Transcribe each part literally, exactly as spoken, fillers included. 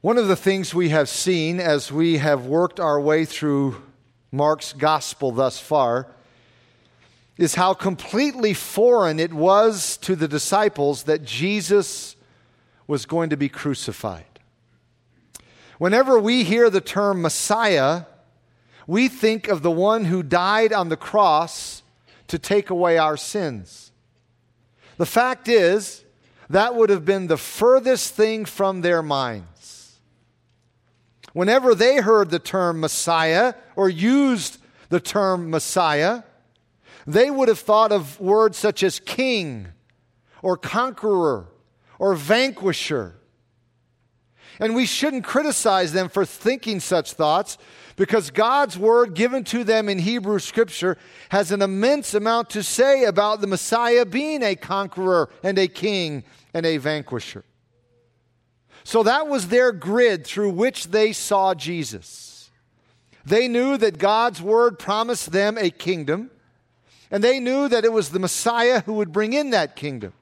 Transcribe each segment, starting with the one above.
One of the things we have seen as we have worked our way through Mark's gospel thus far is how completely foreign it was to the disciples that Jesus was going to be crucified. Whenever we hear the term Messiah, we think of the one who died on the cross to take away our sins. The fact is, that would have been the furthest thing from their minds. Whenever they heard the term Messiah or used the term Messiah, they would have thought of words such as king or conqueror or vanquisher. And we shouldn't criticize them for thinking such thoughts, because God's word given to them in Hebrew Scripture has an immense amount to say about the Messiah being a conqueror and a king and a vanquisher. So that was their grid through which they saw Jesus. They knew that God's word promised them a kingdom, and they knew that it was the Messiah who would bring in that kingdom.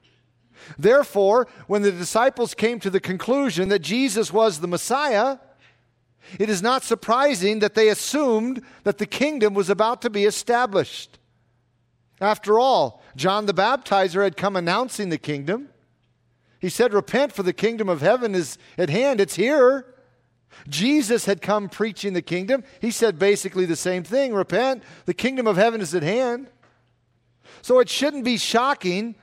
Therefore, when the disciples came to the conclusion that Jesus was the Messiah, it is not surprising that they assumed that the kingdom was about to be established. After all, John the Baptizer had come announcing the kingdom. He said, "Repent, for the kingdom of heaven is at hand." It's here. Jesus had come preaching the kingdom. He said basically the same thing. "Repent, the kingdom of heaven is at hand." So it shouldn't be shocking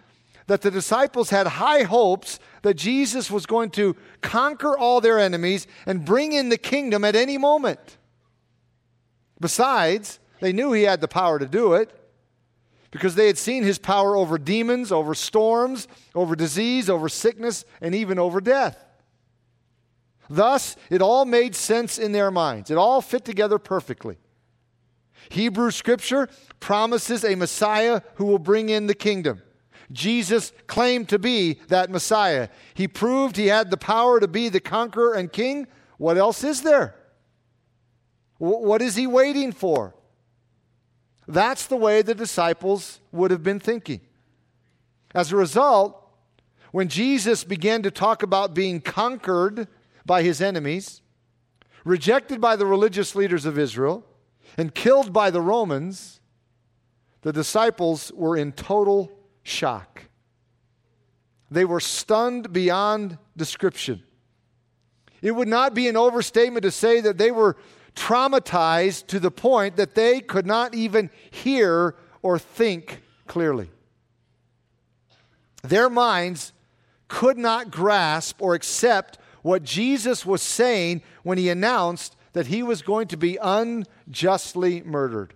that the disciples had high hopes that Jesus was going to conquer all their enemies and bring in the kingdom at any moment. Besides, they knew he had the power to do it, because they had seen his power over demons, over storms, over disease, over sickness, and even over death. Thus, it all made sense in their minds. It all fit together perfectly. Hebrew Scripture promises a Messiah who will bring in the kingdom. Jesus claimed to be that Messiah. He proved he had the power to be the conqueror and king. What else is there? What is he waiting for? That's the way the disciples would have been thinking. As a result, when Jesus began to talk about being conquered by his enemies, rejected by the religious leaders of Israel, and killed by the Romans, the disciples were in total shock. They were stunned beyond description. It would not be an overstatement to say that they were traumatized to the point that they could not even hear or think clearly. Their minds could not grasp or accept what Jesus was saying when he announced that he was going to be unjustly murdered.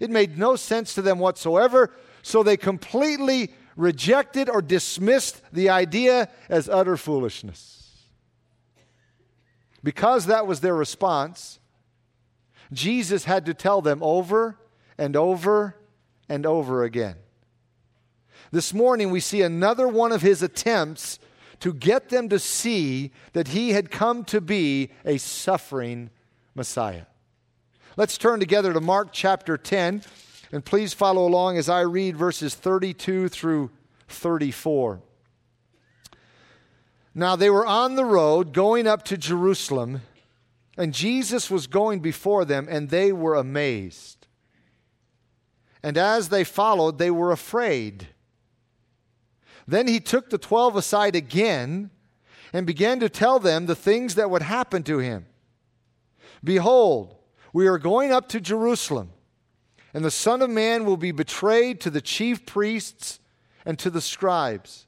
It made no sense to them whatsoever. So they completely rejected or dismissed the idea as utter foolishness. Because that was their response, Jesus had to tell them over and over and over again. This morning we see another one of his attempts to get them to see that he had come to be a suffering Messiah. Let's turn together to Mark chapter ten. And please follow along as I read verses thirty-two through thirty-four. Now they were on the road going up to Jerusalem, and Jesus was going before them, and they were amazed. And as they followed, they were afraid. Then he took the twelve aside again and began to tell them the things that would happen to him. "Behold, we are going up to Jerusalem, and the Son of Man will be betrayed to the chief priests and to the scribes.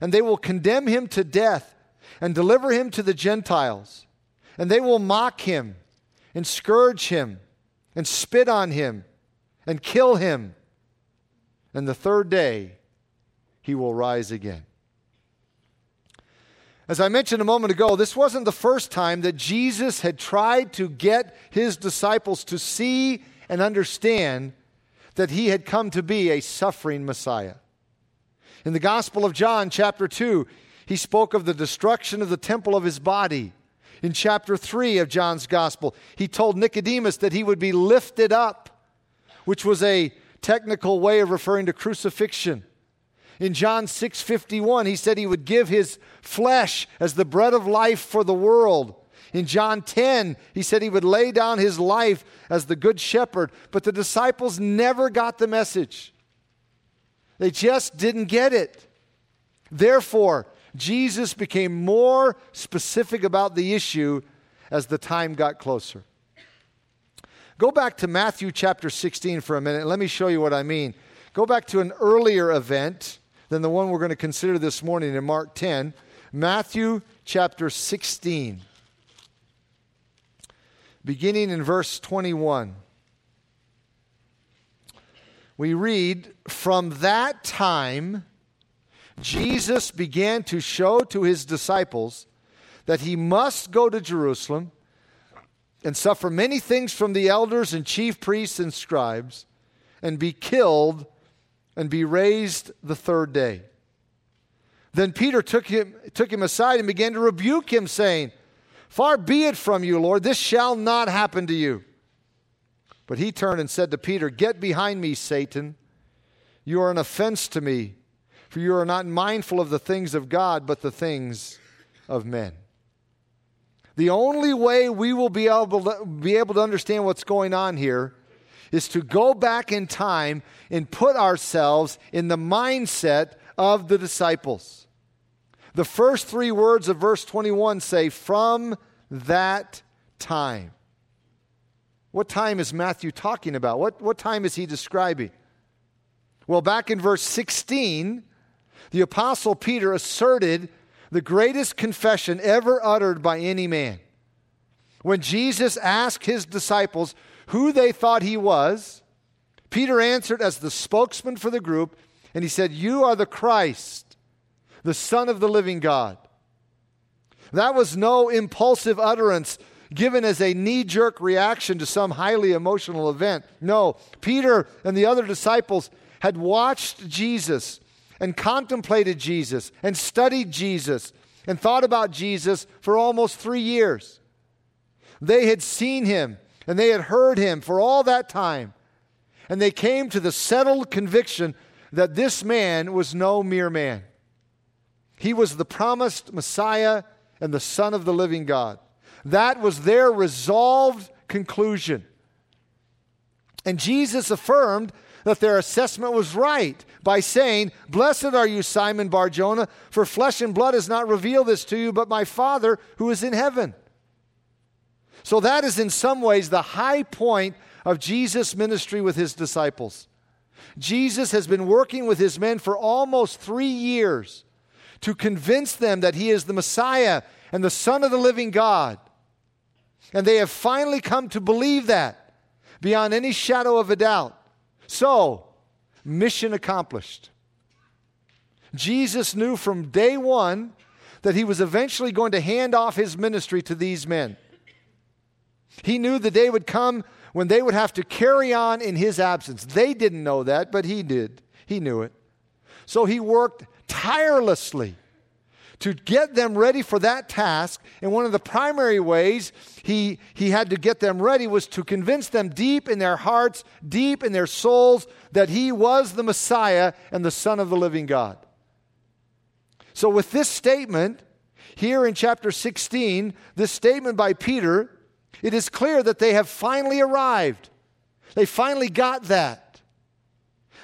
And they will condemn him to death and deliver him to the Gentiles. And they will mock him and scourge him and spit on him and kill him. And the third day he will rise again." As I mentioned a moment ago, this wasn't the first time that Jesus had tried to get his disciples to see and understand that he had come to be a suffering Messiah. In the Gospel of John, chapter two, he spoke of the destruction of the temple of his body. In chapter three of John's Gospel, he told Nicodemus that he would be lifted up, which was a technical way of referring to crucifixion. In John six fifty-one, he said he would give his flesh as the bread of life for the world. In John ten, he said he would lay down his life as the good shepherd. But the disciples never got the message. They just didn't get it. Therefore, Jesus became more specific about the issue as the time got closer. Go back to Matthew chapter sixteen for a minute. Let me show you what I mean. Go back to an earlier event than the one we're going to consider this morning in Mark ten. Matthew chapter sixteen. Beginning in verse twenty-one, we read, "From that time, Jesus began to show to his disciples that he must go to Jerusalem and suffer many things from the elders and chief priests and scribes, and be killed and be raised the third day. Then Peter took him, took him aside and began to rebuke him, saying, 'Far be it from you, Lord, this shall not happen to you.' But he turned and said to Peter, 'Get behind me, Satan. You are an offense to me, for you are not mindful of the things of God, but the things of men.'" The only way we will be able to, be able to understand what's going on here is to go back in time and put ourselves in the mindset of the disciples. The first three words of verse twenty-one say, "From that time." What time is Matthew talking about? What, what time is he describing? Well, back in verse sixteen, the apostle Peter asserted the greatest confession ever uttered by any man. When Jesus asked his disciples who they thought he was, Peter answered as the spokesman for the group, and he said, "You are the Christ, the Son of the living God." That was no impulsive utterance given as a knee-jerk reaction to some highly emotional event. No, Peter and the other disciples had watched Jesus and contemplated Jesus and studied Jesus and thought about Jesus for almost three years. They had seen him and they had heard him for all that time. And they came to the settled conviction that this man was no mere man. He was the promised Messiah and the Son of the living God. That was their resolved conclusion. And Jesus affirmed that their assessment was right by saying, "Blessed are you, Simon Bar-Jonah, for flesh and blood has not revealed this to you, but my Father who is in heaven." So that is in some ways the high point of Jesus' ministry with his disciples. Jesus has been working with his men for almost three years to convince them that he is the Messiah and the Son of the living God. And they have finally come to believe that beyond any shadow of a doubt. So, mission accomplished. Jesus knew from day one that he was eventually going to hand off his ministry to these men. He knew the day would come when they would have to carry on in his absence. They didn't know that, but he did. He knew it. So he worked tirelessly to get them ready for that task. And one of the primary ways he, he had to get them ready was to convince them deep in their hearts, deep in their souls, that he was the Messiah and the Son of the living God. So with this statement, here in chapter sixteen, this statement by Peter, it is clear that they have finally arrived. They finally got that.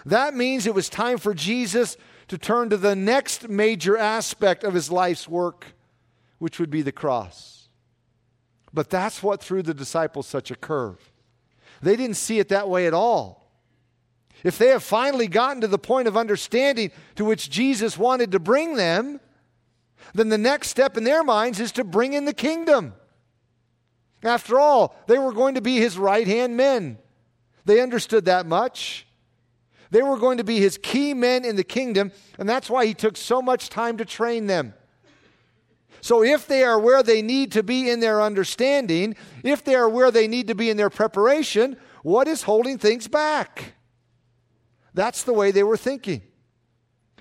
That means it was time for Jesus to turn to the next major aspect of his life's work, which would be the cross. But that's what threw the disciples such a curve. They didn't see it that way at all. If they have finally gotten to the point of understanding to which Jesus wanted to bring them, then the next step in their minds is to bring in the kingdom. After all, they were going to be his right-hand men. They understood that much. They were going to be his key men in the kingdom, and that's why he took so much time to train them. So if they are where they need to be in their understanding, if they are where they need to be in their preparation, what is holding things back? That's the way they were thinking.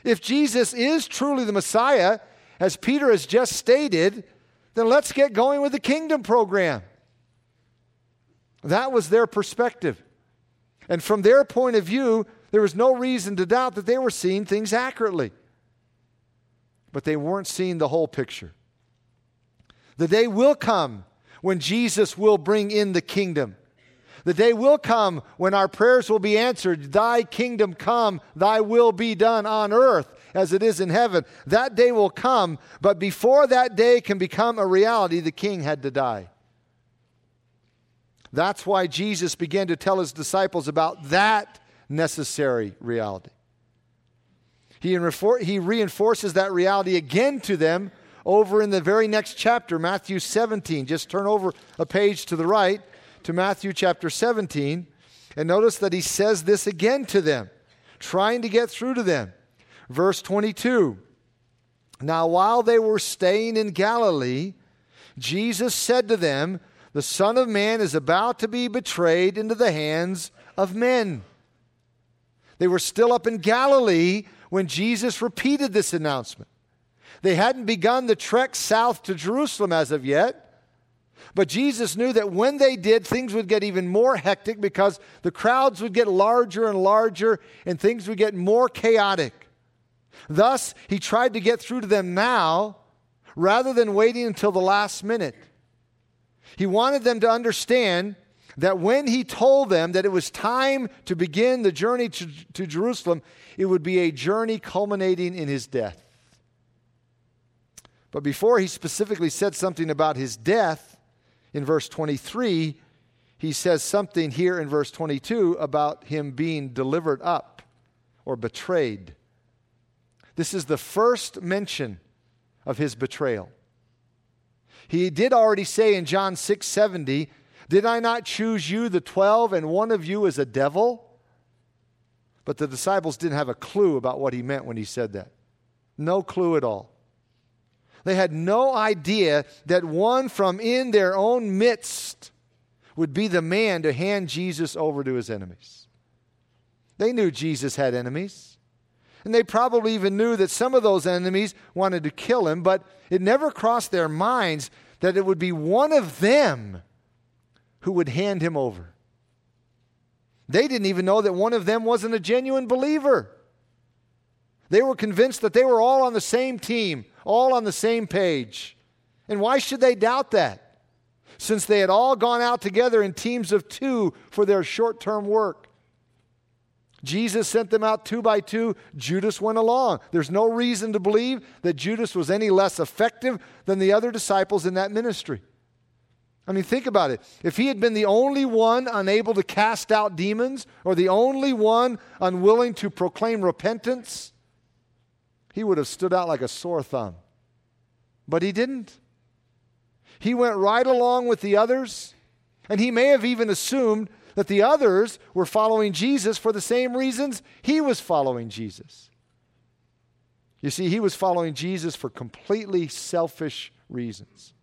If Jesus is truly the Messiah, as Peter has just stated, then let's get going with the kingdom program. That was their perspective. And from their point of view, There was no reason to doubt that they were seeing things accurately. But they weren't seeing the whole picture. The day will come when Jesus will bring in the kingdom. The day will come when our prayers will be answered. Thy kingdom come, thy will be done on earth as it is in heaven. That day will come, but before that day can become a reality, the king had to die. That's why Jesus began to tell his disciples about that necessary reality. He reinforces that reality again to them over in the very next chapter, Matthew seventeen. Just turn over a page to the right to Matthew chapter seventeen, and notice that he says this again to them, trying to get through to them. Verse twenty-two, now while they were staying in Galilee, Jesus said to them, the Son of Man is about to be betrayed into the hands of men. They were still up in Galilee when Jesus repeated this announcement. They hadn't begun the trek south to Jerusalem as of yet. But Jesus knew that when they did, things would get even more hectic because the crowds would get larger and larger and things would get more chaotic. Thus, he tried to get through to them now rather than waiting until the last minute. He wanted them to understand that when he told them that it was time to begin the journey to, to Jerusalem, it would be a journey culminating in his death. But before he specifically said something about his death, in verse twenty-three, he says something here in verse twenty-two about him being delivered up or betrayed. This is the first mention of his betrayal. He did already say in John six seventy, did I not choose you, the twelve, and one of you is a devil? But the disciples didn't have a clue about what he meant when he said that. No clue at all. They had no idea that one from in their own midst would be the man to hand Jesus over to his enemies. They knew Jesus had enemies. And they probably even knew that some of those enemies wanted to kill him, but it never crossed their minds that it would be one of them who would hand him over. They didn't even know that one of them wasn't a genuine believer. They were convinced that they were all on the same team, all on the same page. And why should they doubt that? Since they had all gone out together in teams of two for their short-term work. Jesus sent them out two by two. Judas went along. There's no reason to believe that Judas was any less effective than the other disciples in that ministry. I mean, think about it. If he had been the only one unable to cast out demons or the only one unwilling to proclaim repentance, he would have stood out like a sore thumb. But he didn't. He went right along with the others, and he may have even assumed that the others were following Jesus for the same reasons he was following Jesus. You see, he was following Jesus for completely selfish reasons.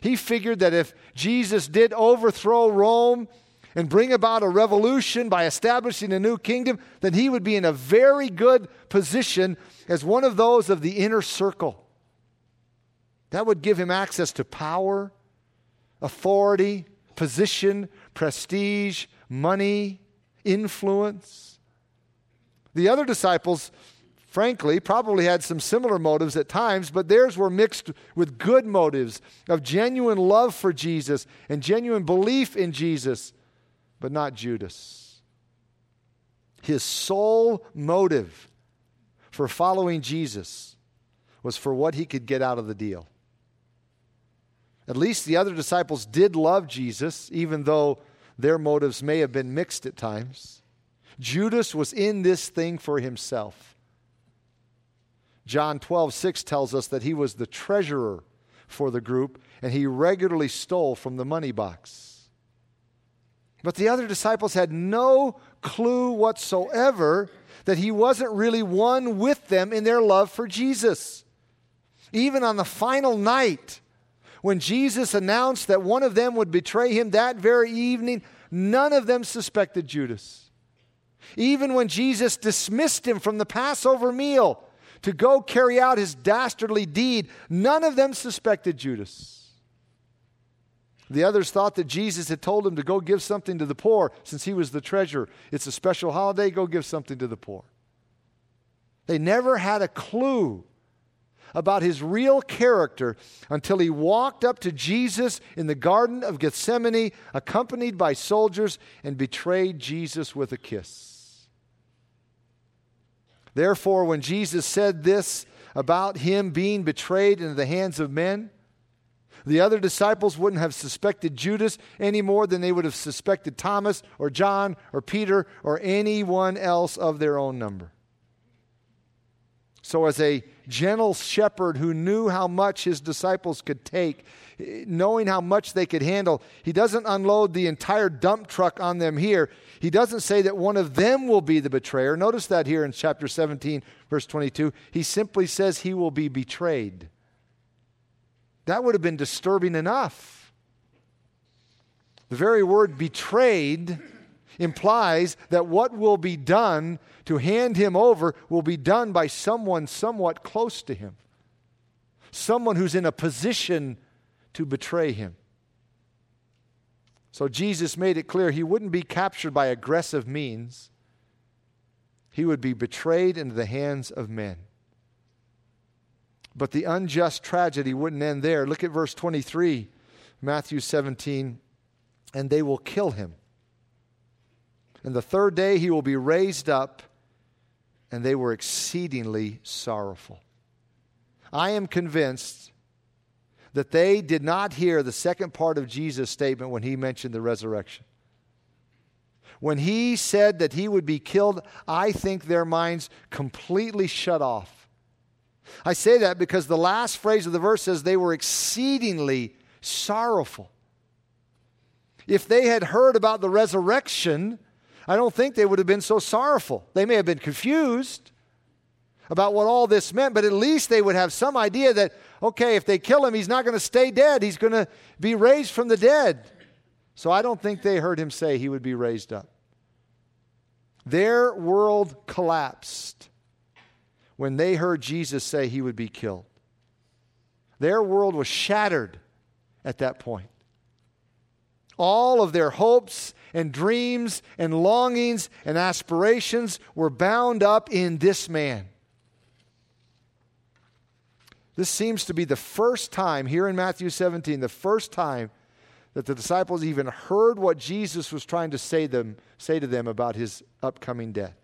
He figured that if Jesus did overthrow Rome and bring about a revolution by establishing a new kingdom, then he would be in a very good position as one of those of the inner circle. That would give him access to power, authority, position, prestige, money, influence. The other disciples, frankly, probably had some similar motives at times, but theirs were mixed with good motives of genuine love for Jesus and genuine belief in Jesus. But not Judas. His sole motive for following Jesus was for what he could get out of the deal. At least the other disciples did love Jesus, even though their motives may have been mixed at times. Judas was in this thing for himself. John twelve six tells us that he was the treasurer for the group, and he regularly stole from the money box. But the other disciples had no clue whatsoever that he wasn't really one with them in their love for Jesus. Even on the final night, when Jesus announced that one of them would betray him that very evening, none of them suspected Judas. Even when Jesus dismissed him from the Passover meal to go carry out his dastardly deed, none of them suspected Judas. The others thought that Jesus had told him to go give something to the poor since he was the treasurer. It's a special holiday, go give something to the poor. They never had a clue about his real character until he walked up to Jesus in the Garden of Gethsemane, accompanied by soldiers, and betrayed Jesus with a kiss. Therefore, when Jesus said this about him being betrayed into the hands of men, the other disciples wouldn't have suspected Judas any more than they would have suspected Thomas or John or Peter or anyone else of their own number. So as a gentle shepherd who knew how much his disciples could take, knowing how much they could handle, he doesn't unload the entire dump truck on them here. He doesn't say that one of them will be the betrayer. Notice that here in chapter seventeen, verse twenty-two. He simply says he will be betrayed. That would have been disturbing enough. The very word betrayed implies that what will be done to hand him over will be done by someone somewhat close to him, someone who's in a position to betray him. So Jesus made it clear he wouldn't be captured by aggressive means. He would be betrayed into the hands of men. But the unjust tragedy wouldn't end there. Look at verse twenty-three, Matthew seventeen, and they will kill him. And the third day he will be raised up, and they were exceedingly sorrowful. I am convinced that they did not hear the second part of Jesus' statement when he mentioned the resurrection. When he said that he would be killed, I think their minds completely shut off. I say that because the last phrase of the verse says they were exceedingly sorrowful. If they had heard about the resurrection, I don't think they would have been so sorrowful. They may have been confused about what all this meant, but at least they would have some idea that, okay, if they kill him, he's not going to stay dead. He's going to be raised from the dead. So I don't think they heard him say he would be raised up. Their world collapsed when they heard Jesus say he would be killed. Their world was shattered at that point. All of their hopes and dreams and longings and aspirations were bound up in this man. This seems to be the first time here in Matthew seventeen, the first time that the disciples even heard what Jesus was trying to say them, say to them about his upcoming death.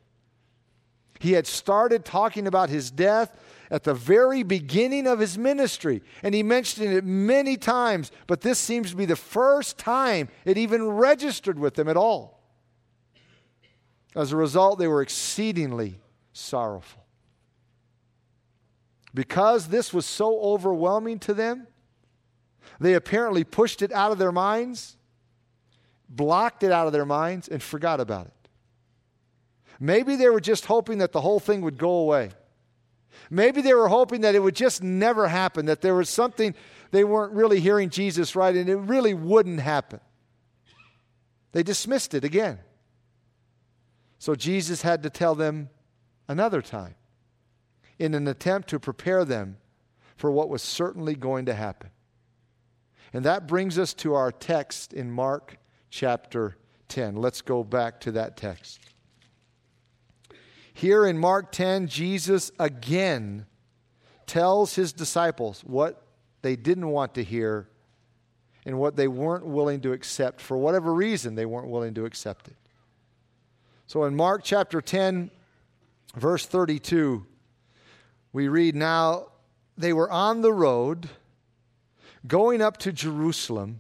He had started talking about his death at the very beginning of his ministry, and he mentioned it many times, but this seems to be the first time it even registered with them at all. As a result, they were exceedingly sorrowful. Because this was so overwhelming to them, they apparently pushed it out of their minds, blocked it out of their minds, and forgot about it. Maybe they were just hoping that the whole thing would go away. Maybe they were hoping that it would just never happen, that there was something they weren't really hearing Jesus right, and it really wouldn't happen. They dismissed it again. So Jesus had to tell them another time in an attempt to prepare them for what was certainly going to happen. And that brings us to our text in Mark chapter ten. Let's go back to that text. Here in Mark ten, Jesus again tells his disciples what they didn't want to hear and what they weren't willing to accept. For whatever reason, they weren't willing to accept it. So in Mark chapter ten, verse thirty-two, we read, "Now they were on the road going up to Jerusalem,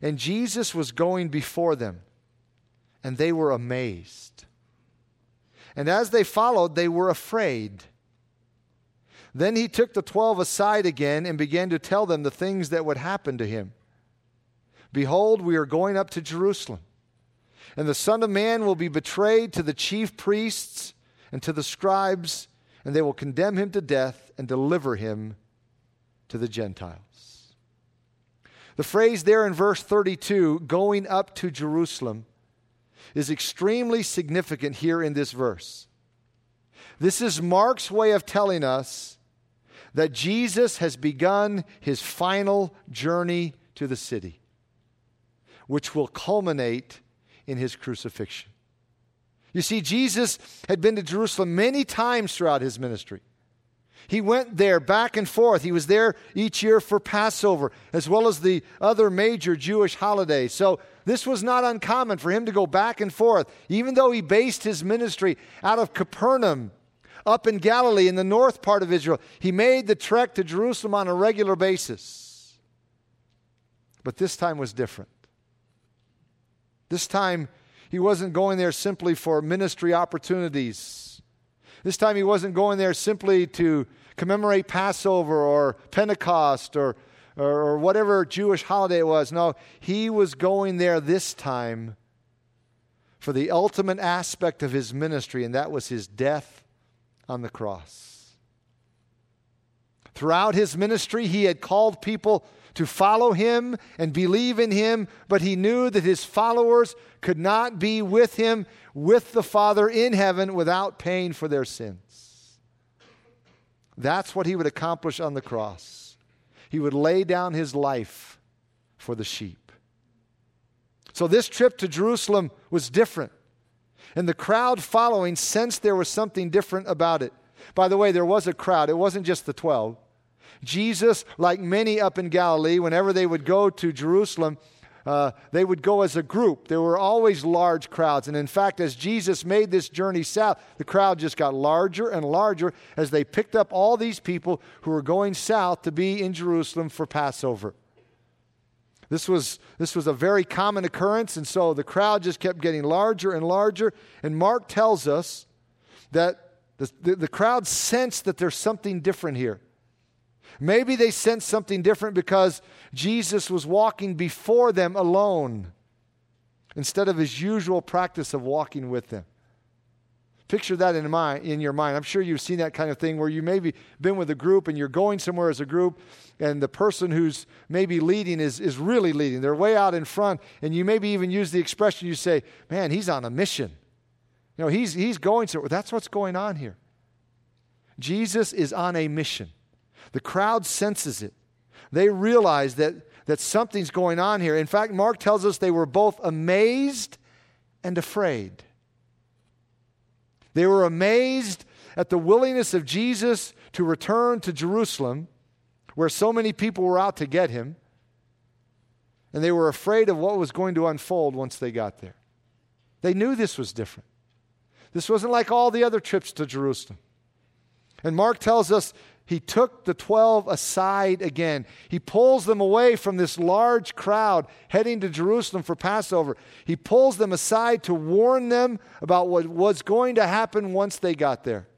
and Jesus was going before them, and they were amazed. And as they followed, they were afraid. Then he took the twelve aside again and began to tell them the things that would happen to him. Behold, we are going up to Jerusalem, and the Son of Man will be betrayed to the chief priests and to the scribes, and they will condemn him to death and deliver him to the Gentiles." The phrase there in verse thirty-two, "going up to Jerusalem," is extremely significant here in this verse. This is Mark's way of telling us that Jesus has begun his final journey to the city. which will culminate in his crucifixion. You see, Jesus had been to Jerusalem many times throughout his ministry. He went there back and forth. He was there each year for Passover, as well as the other major Jewish holidays. So this was not uncommon for him to go back and forth, even though he based his ministry out of Capernaum, up in Galilee, in the north part of Israel. He made the trek to Jerusalem on a regular basis. But this time was different. This time, he wasn't going there simply for ministry opportunities. This time he wasn't going there simply to commemorate Passover or Pentecost or, or whatever Jewish holiday it was. No, he was going there this time for the ultimate aspect of his ministry, and that was his death on the cross. Throughout his ministry, he had called people to follow him and believe in him, but he knew that his followers could not be with him, with the Father in heaven, without paying for their sins. That's what he would accomplish on the cross. He would lay down his life for the sheep. So this trip to Jerusalem was different, and the crowd following sensed there was something different about it. By the way, there was a crowd. It wasn't just the twelve. Jesus, like many up in Galilee, whenever they would go to Jerusalem, uh, they would go as a group. There were always large crowds. And in fact, as Jesus made this journey south, the crowd just got larger and larger as they picked up all these people who were going south to be in Jerusalem for Passover. This was, this was a very common occurrence, and so the crowd just kept getting larger and larger. And Mark tells us that the, the, the crowd sensed that there's something different here. Maybe they sensed something different because Jesus was walking before them alone instead of his usual practice of walking with them. Picture that in my, in your mind. I'm sure you've seen that kind of thing where you maybe been with a group and you're going somewhere as a group, and the person who's maybe leading is, is really leading. They're way out in front, and you maybe even use the expression, you say, man, he's on a mission. You know, he's, he's going somewhere. That's what's going on here. Jesus is on a mission. The crowd senses it. They realize that, that something's going on here. In fact, Mark tells us they were both amazed and afraid. They were amazed at the willingness of Jesus to return to Jerusalem, where so many people were out to get him, and they were afraid of what was going to unfold once they got there. They knew this was different. This wasn't like all the other trips to Jerusalem. And Mark tells us, he took the twelve aside again. He pulls them away from this large crowd heading to Jerusalem for Passover. He pulls them aside to warn them about what was going to happen once they got there.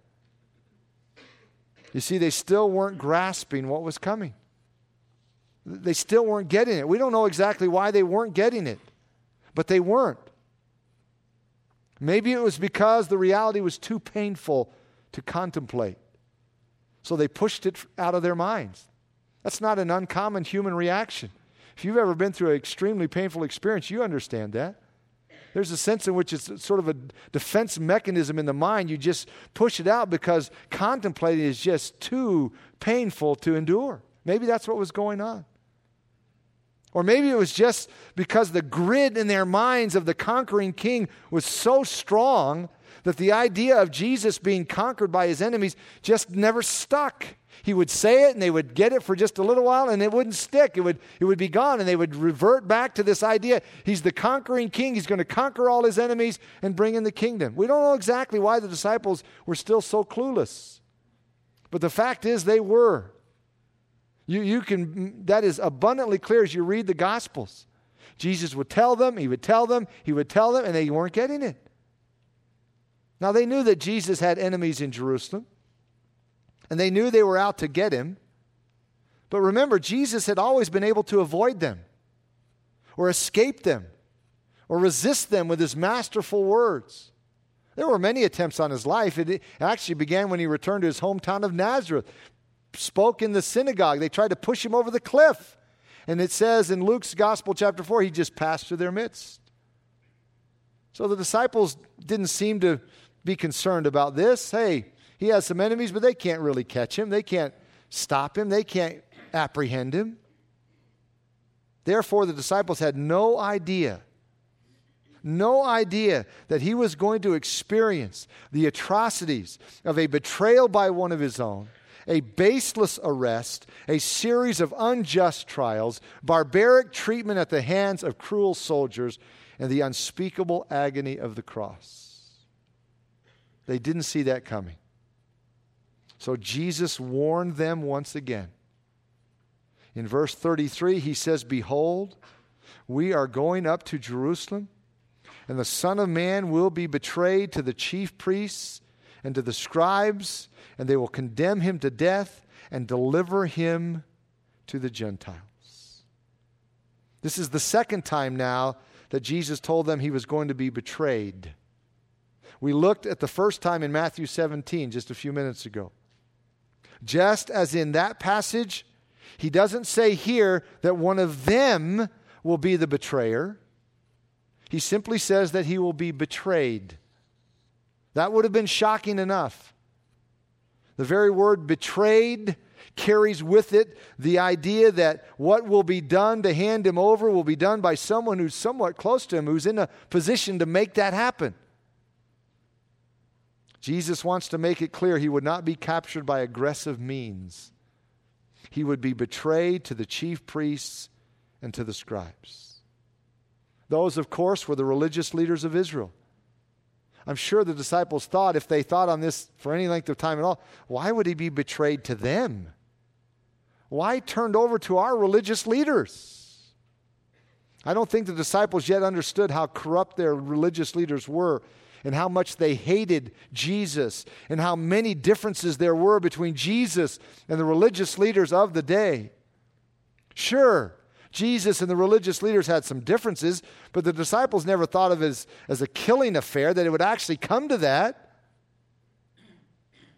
You see, they still weren't grasping what was coming. They still weren't getting it. We don't know exactly why they weren't getting it, but they weren't. Maybe it was because the reality was too painful to contemplate. So they pushed it out of their minds. That's not an uncommon human reaction. If you've ever been through an extremely painful experience, you understand that. There's a sense in which it's sort of a defense mechanism in the mind. You just push it out because contemplating is just too painful to endure. Maybe that's what was going on. Or maybe it was just because the grid in their minds of the conquering king was so strong that the idea of Jesus being conquered by his enemies just never stuck. He would say it, and they would get it for just a little while, and it wouldn't stick. It would, it would be gone, and they would revert back to this idea. He's the conquering king. He's going to conquer all his enemies and bring in the kingdom. We don't know exactly why the disciples were still so clueless, but the fact is they were. You, you can, that is abundantly clear as you read the Gospels. Jesus would tell them, he would tell them, he would tell them, and they weren't getting it. Now, they knew that Jesus had enemies in Jerusalem, and they knew they were out to get him. But remember, Jesus had always been able to avoid them or escape them or resist them with his masterful words. There were many attempts on his life. It actually began when he returned to his hometown of Nazareth, spoke in the synagogue. They tried to push him over the cliff. And it says in Luke's Gospel, chapter four, he just passed through their midst. So the disciples didn't seem to be concerned about this. Hey, he has some enemies, but they can't really catch him. They can't stop him. They can't apprehend him. Therefore, the disciples had no idea, no idea that he was going to experience the atrocities of a betrayal by one of his own, a baseless arrest, a series of unjust trials, barbaric treatment at the hands of cruel soldiers, and the unspeakable agony of the cross. They didn't see that coming. So Jesus warned them once again. In verse thirty-three, he says, "Behold, we are going up to Jerusalem, and the Son of Man will be betrayed to the chief priests and to the scribes, and they will condemn him to death and deliver him to the Gentiles." This is the second time now that Jesus told them he was going to be betrayed. We looked at the first time in Matthew seventeen just a few minutes ago. Just as in that passage, he doesn't say here that one of them will be the betrayer. He simply says that he will be betrayed. That would have been shocking enough. The very word betrayed carries with it the idea that what will be done to hand him over will be done by someone who's somewhat close to him, who's in a position to make that happen. Jesus wants to make it clear he would not be captured by aggressive means. He would be betrayed to the chief priests and to the scribes. Those, of course, were the religious leaders of Israel. I'm sure the disciples thought, if they thought on this for any length of time at all, why would he be betrayed to them? Why turned over to our religious leaders? I don't think the disciples yet understood how corrupt their religious leaders were and how much they hated Jesus and how many differences there were between Jesus and the religious leaders of the day. Sure, Jesus and the religious leaders had some differences, but the disciples never thought of it as, as a killing affair, that it would actually come to that.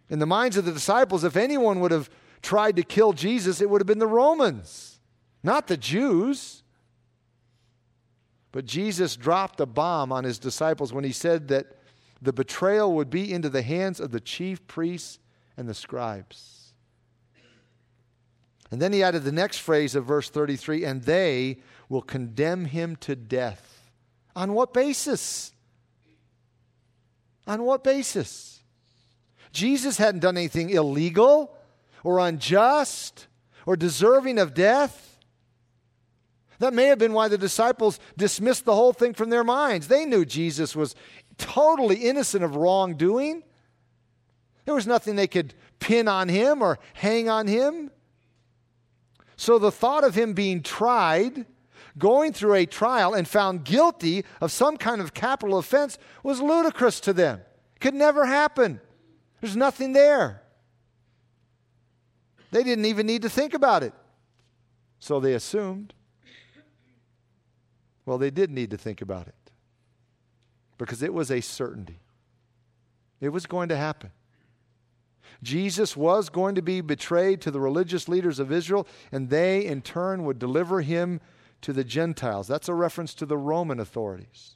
In the minds of the disciples, if anyone would have tried to kill Jesus, it would have been the Romans, not the Jews. But Jesus dropped a bomb on his disciples when he said that the betrayal would be into the hands of the chief priests and the scribes. And then he added the next phrase of verse thirty-three, "and they will condemn him to death." On what basis? On what basis? Jesus hadn't done anything illegal or unjust or deserving of death. That may have been why the disciples dismissed the whole thing from their minds. They knew Jesus was totally innocent of wrongdoing. There was nothing they could pin on him or hang on him. So the thought of him being tried, going through a trial and found guilty of some kind of capital offense was ludicrous to them. It could never happen. There's nothing there. They didn't even need to think about it. So they assumed. Well, they did need to think about it because it was a certainty. It was going to happen. Jesus was going to be betrayed to the religious leaders of Israel, and they in turn would deliver him to the Gentiles. That's a reference to the Roman authorities.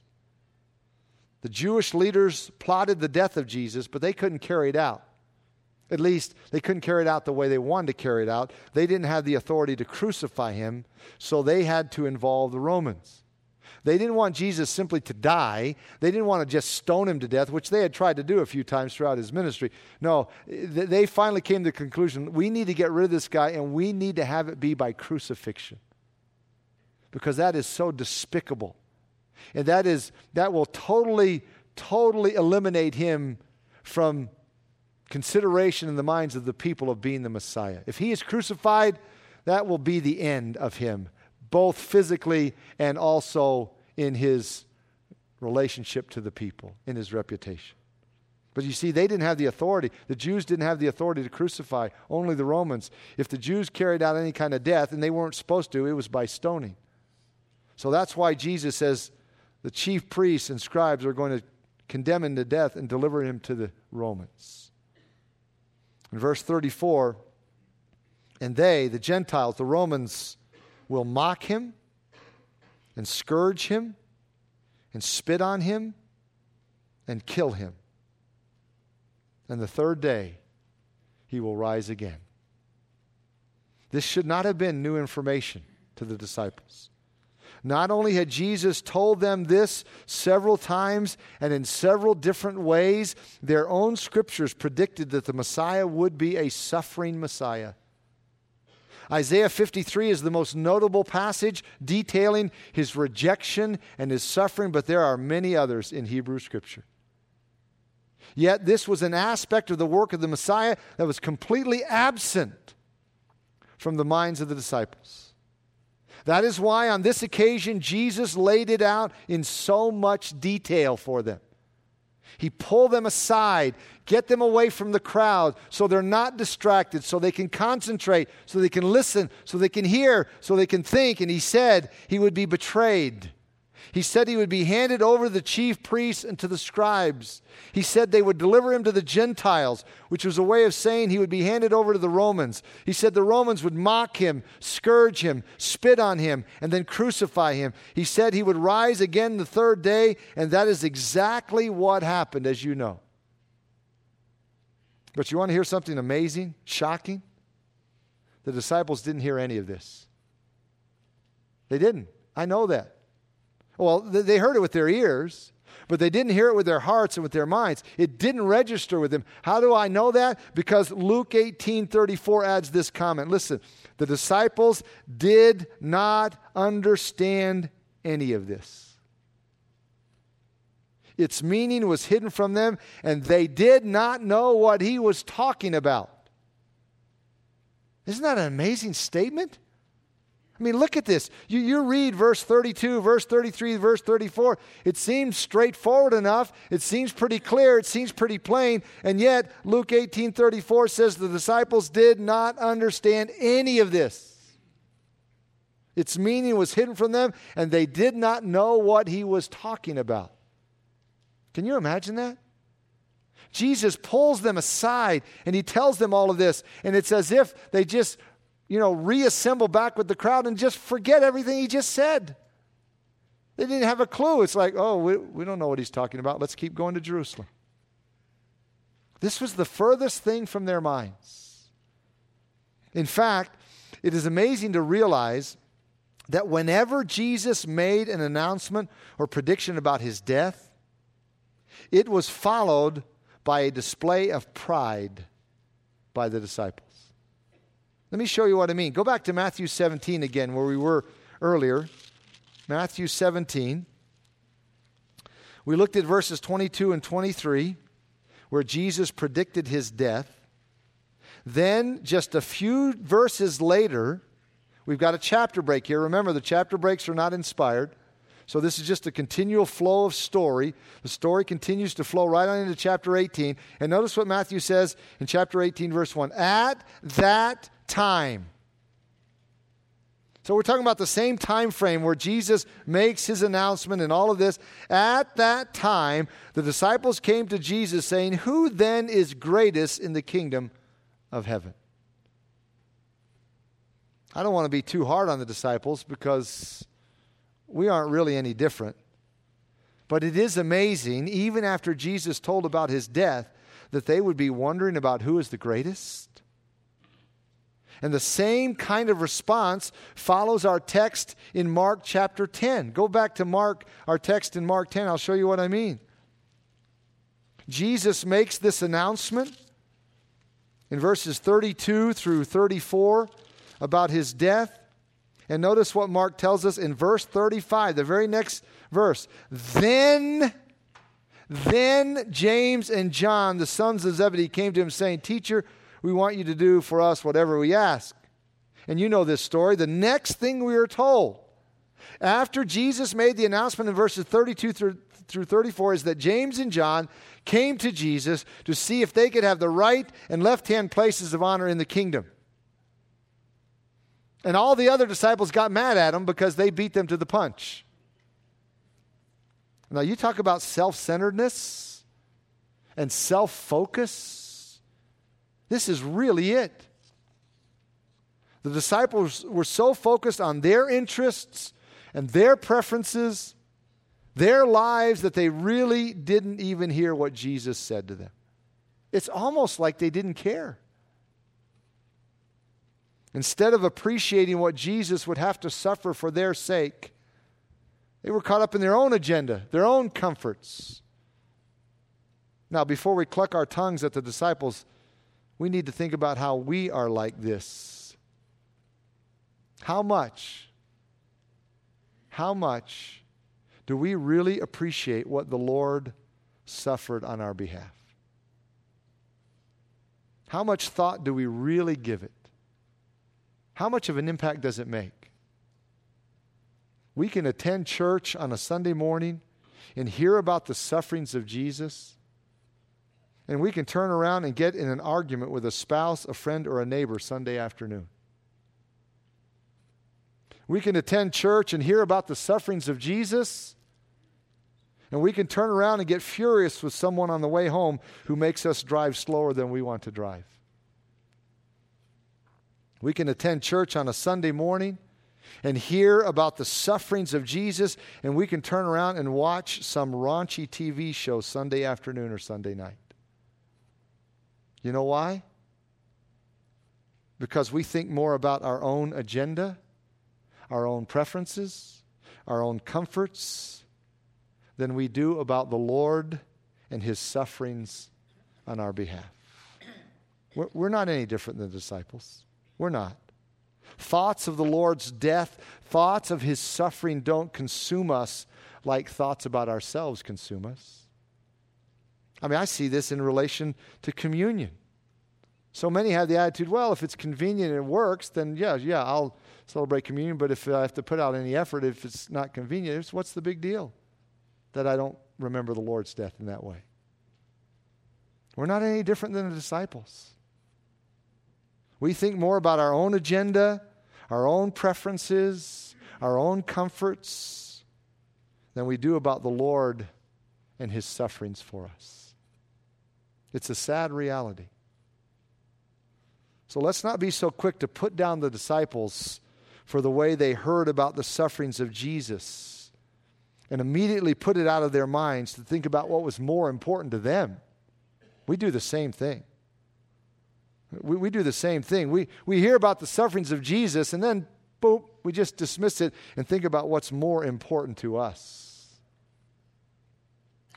The Jewish leaders plotted the death of Jesus, but they couldn't carry it out. At least, they couldn't carry it out the way they wanted to carry it out. They didn't have the authority to crucify him, so they had to involve the Romans. They didn't want Jesus simply to die. They didn't want to just stone him to death, which they had tried to do a few times throughout his ministry. No, they finally came to the conclusion, we need to get rid of this guy and we need to have it be by crucifixion. Because that is so despicable. And that is that will totally, totally eliminate him from consideration in the minds of the people of being the Messiah. If he is crucified, that will be the end of him, both physically and also in his relationship to the people, in his reputation. But you see, they didn't have the authority. The Jews didn't have the authority to crucify, only the Romans. If the Jews carried out any kind of death, and they weren't supposed to, it was by stoning. So that's why Jesus says the chief priests and scribes are going to condemn him to death and deliver him to the Romans. In verse thirty-four, and they, the Gentiles, the Romans, will mock him and scourge him and spit on him and kill him. And the third day, he will rise again. This should not have been new information to the disciples. Not only had Jesus told them this several times and in several different ways, their own scriptures predicted that the Messiah would be a suffering Messiah. Isaiah fifty-three is the most notable passage detailing his rejection and his suffering, but there are many others in Hebrew Scripture. Yet this was an aspect of the work of the Messiah that was completely absent from the minds of the disciples. That is why on this occasion Jesus laid it out in so much detail for them. He pulled them aside, get them away from the crowd so they're not distracted, so they can concentrate, so they can listen, so they can hear, so they can think. And he said he would be betrayed. He said he would be handed over to the chief priests and to the scribes. He said they would deliver him to the Gentiles, which was a way of saying he would be handed over to the Romans. He said the Romans would mock him, scourge him, spit on him, and then crucify him. He said he would rise again the third day, and that is exactly what happened, as you know. But you want to hear something amazing, shocking? The disciples didn't hear any of this. They didn't. I know that. Well, they heard it with their ears, but they didn't hear it with their hearts and with their minds. It didn't register with them. How do I know that? Because Luke eighteen thirty-four adds this comment. Listen, the disciples did not understand any of this. Its meaning was hidden from them, and they did not know what he was talking about. Isn't that an amazing statement? I mean, look at this. You, you read verse thirty-two, verse thirty-three, verse thirty-four. It seems straightforward enough. It seems pretty clear. It seems pretty plain. And yet, Luke eighteen thirty-four says the disciples did not understand any of this. Its meaning was hidden from them, and they did not know what he was talking about. Can you imagine that? Jesus pulls them aside, and he tells them all of this. And it's as if they just... you know, reassemble back with the crowd and just forget everything he just said. They didn't have a clue. It's like, oh, we, we don't know what he's talking about. Let's keep going to Jerusalem. This was the furthest thing from their minds. In fact, it is amazing to realize that whenever Jesus made an announcement or prediction about his death, it was followed by a display of pride by the disciples. Let me show you what I mean. Go back to Matthew seventeen again, where we were earlier. Matthew seventeen. We looked at verses twenty-two and twenty-three, where Jesus predicted his death. Then, just a few verses later, we've got a chapter break here. Remember, the chapter breaks are not inspired. So this is just a continual flow of story. The story continues to flow right on into chapter eighteen. And notice what Matthew says in chapter eighteen, verse one. At that time. So we're talking about the same time frame where Jesus makes his announcement and all of this. At that time, the disciples came to Jesus saying, "Who then is greatest in the kingdom of heaven?" I don't want to be too hard on the disciples because... we aren't really any different. But it is amazing, even after Jesus told about his death, that they would be wondering about who is the greatest. And the same kind of response follows our text in Mark chapter ten. Go back to Mark, our text in Mark ten. I'll show you what I mean. Jesus makes this announcement in verses thirty-two through thirty-four about his death. And notice what Mark tells us in verse thirty-five, the very next verse. Then, then James and John, the sons of Zebedee, came to him saying, "Teacher, we want you to do for us whatever we ask." And you know this story. The next thing we are told, after Jesus made the announcement in verses thirty-two through thirty-four, is that James and John came to Jesus to see if they could have the right and left-hand places of honor in the kingdom. And all the other disciples got mad at him because they beat them to the punch. Now, you talk about self-centeredness and self-focus. This is really it. The disciples were so focused on their interests and their preferences, their lives, that they really didn't even hear what Jesus said to them. It's almost like they didn't care. Instead of appreciating what Jesus would have to suffer for their sake, They were caught up in their own agenda, their own comforts. Now, before we cluck our tongues at the disciples, we need to think about how we are like this. How much, how much do we really appreciate what the Lord suffered on our behalf? How much thought do we really give it? How much of an impact does it make? We can attend church on a Sunday morning and hear about the sufferings of Jesus, and we can turn around and get in an argument with a spouse, a friend, or a neighbor Sunday afternoon. We can attend church and hear about the sufferings of Jesus, and we can turn around and get furious with someone on the way home who makes us drive slower than we want to drive. We can attend church on a Sunday morning and hear about the sufferings of Jesus, and we can turn around and watch some raunchy T V show Sunday afternoon or Sunday night. You know why? Because we think more about our own agenda, our own preferences, our own comforts, than we do about the Lord and His sufferings on our behalf. We're not any different than the disciples. We're not. Thoughts of the Lord's death, thoughts of His suffering don't consume us like thoughts about ourselves consume us. I mean, I see this in relation to communion. So many have the attitude, well, if it's convenient and it works, then yeah, yeah, I'll celebrate communion. But if I have to put out any effort, if it's not convenient, it's, what's the big deal that I don't remember the Lord's death in that way? We're not any different than the disciples. We think more about our own agenda, our own preferences, our own comforts, than we do about the Lord and His sufferings for us. It's a sad reality. So let's not be so quick to put down the disciples for the way they heard about the sufferings of Jesus and immediately put it out of their minds to think about what was more important to them. We do the same thing. We, we do the same thing. We, we hear about the sufferings of Jesus and then, boom, we just dismiss it and think about what's more important to us.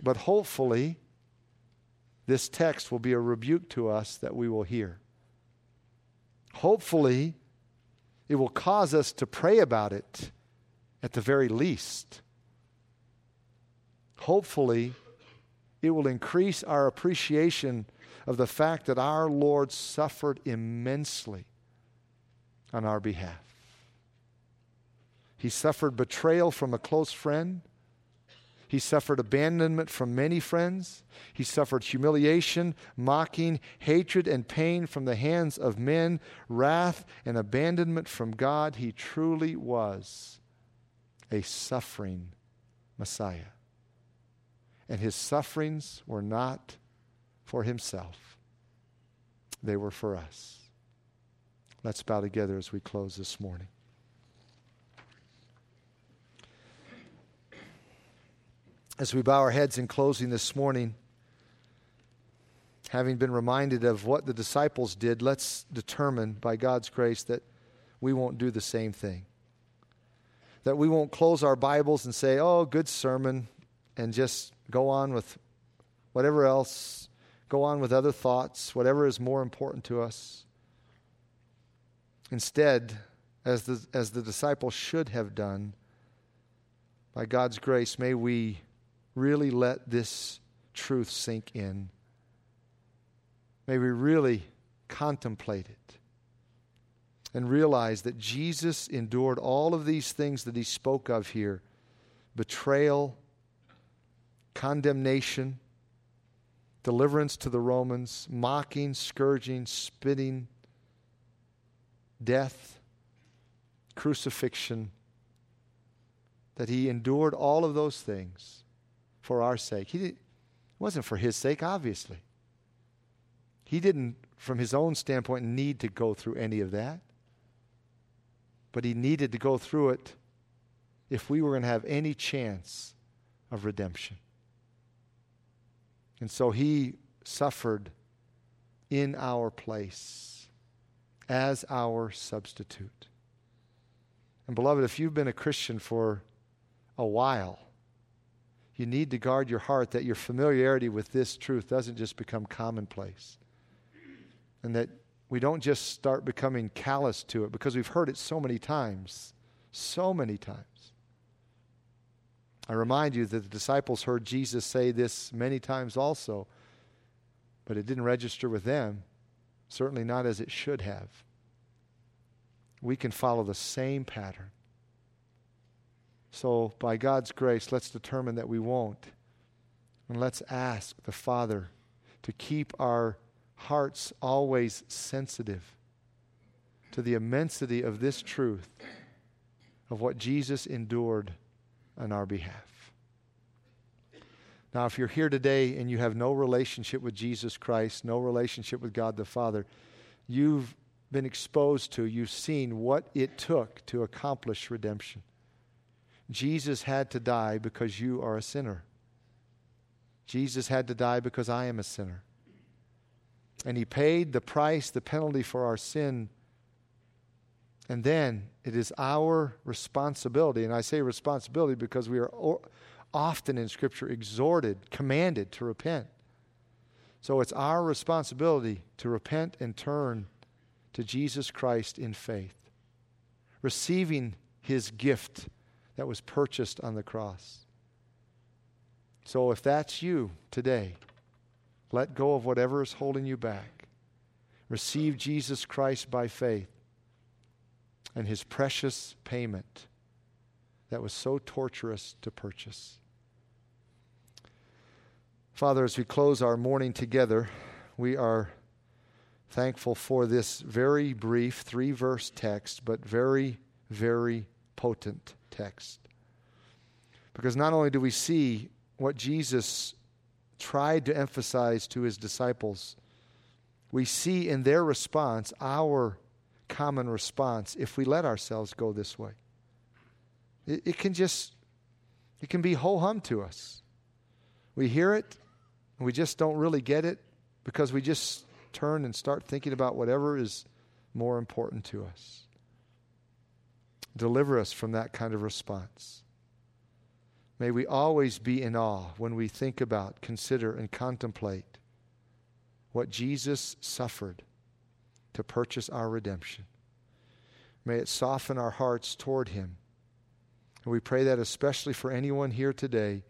But hopefully, this text will be a rebuke to us that we will hear. Hopefully, it will cause us to pray about it at the very least. Hopefully, it will increase our appreciation of the fact that our Lord suffered immensely on our behalf. He suffered betrayal from a close friend. He suffered abandonment from many friends. He suffered humiliation, mocking, hatred, and pain from the hands of men, wrath, and abandonment from God. He truly was a suffering Messiah. And His sufferings were not for Himself. They were for us. Let's bow together as we close this morning. As we bow our heads in closing this morning, having been reminded of what the disciples did, let's determine by God's grace that we won't do the same thing. That we won't close our Bibles and say, oh, good sermon, and just go on with whatever else, go on with other thoughts, whatever is more important to us. Instead, as the, as the disciples should have done, by God's grace, may we really let this truth sink in. May we really contemplate it and realize that Jesus endured all of these things that He spoke of here: betrayal, condemnation, deliverance to the Romans, mocking, scourging, spitting, death, crucifixion, that He endured all of those things for our sake. He didn't, it wasn't for His sake, obviously. He didn't, from His own standpoint, need to go through any of that. But He needed to go through it if we were going to have any chance of redemption. And so He suffered in our place as our substitute. And beloved, if you've been a Christian for a while. You need to guard your heart that your familiarity with this truth doesn't just become commonplace, and that we don't just start becoming callous to it because we've heard it so many times, so many times. I remind you that the disciples heard Jesus say this many times also, but it didn't register with them, certainly not as it should have. We can follow the same pattern. So by God's grace, let's determine that we won't. And let's ask the Father to keep our hearts always sensitive to the immensity of this truth, of what Jesus endured on our behalf. Now, if you're here today and you have no relationship with Jesus Christ, no relationship with God the Father, you've been exposed to, you've seen what it took to accomplish redemption. Jesus had to die because you are a sinner. Jesus had to die because I am a sinner. And he paid the price, the penalty for our sin. And then it is our responsibility, and I say responsibility because we are often in Scripture exhorted, commanded to repent. So it's our responsibility to repent and turn to Jesus Christ in faith, receiving his gift that was purchased on the cross. So if that's you today, let go of whatever is holding you back. Receive Jesus Christ by faith and his precious payment that was so torturous to purchase. Father, as we close our morning together, we are thankful for this very brief three-verse text, but very, very potent text. Because not only do we see what Jesus tried to emphasize to his disciples, we see in their response our common response if we let ourselves go this way. It, it can just, it can be ho-hum to us. We hear it, and we just don't really get it because we just turn and start thinking about whatever is more important to us. Deliver us from that kind of response. May we always be in awe when we think about, consider, and contemplate what Jesus suffered to purchase our redemption. May it soften our hearts toward him. And we pray that especially for anyone here today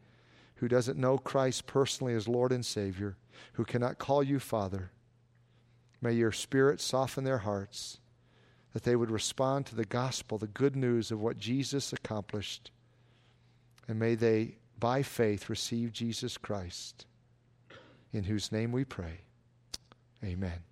who doesn't know Christ personally as Lord and Savior, who cannot call you Father. May your Spirit soften their hearts, that they would respond to the gospel, the good news of what Jesus accomplished. And may they, by faith, receive Jesus Christ, in whose name we pray. Amen.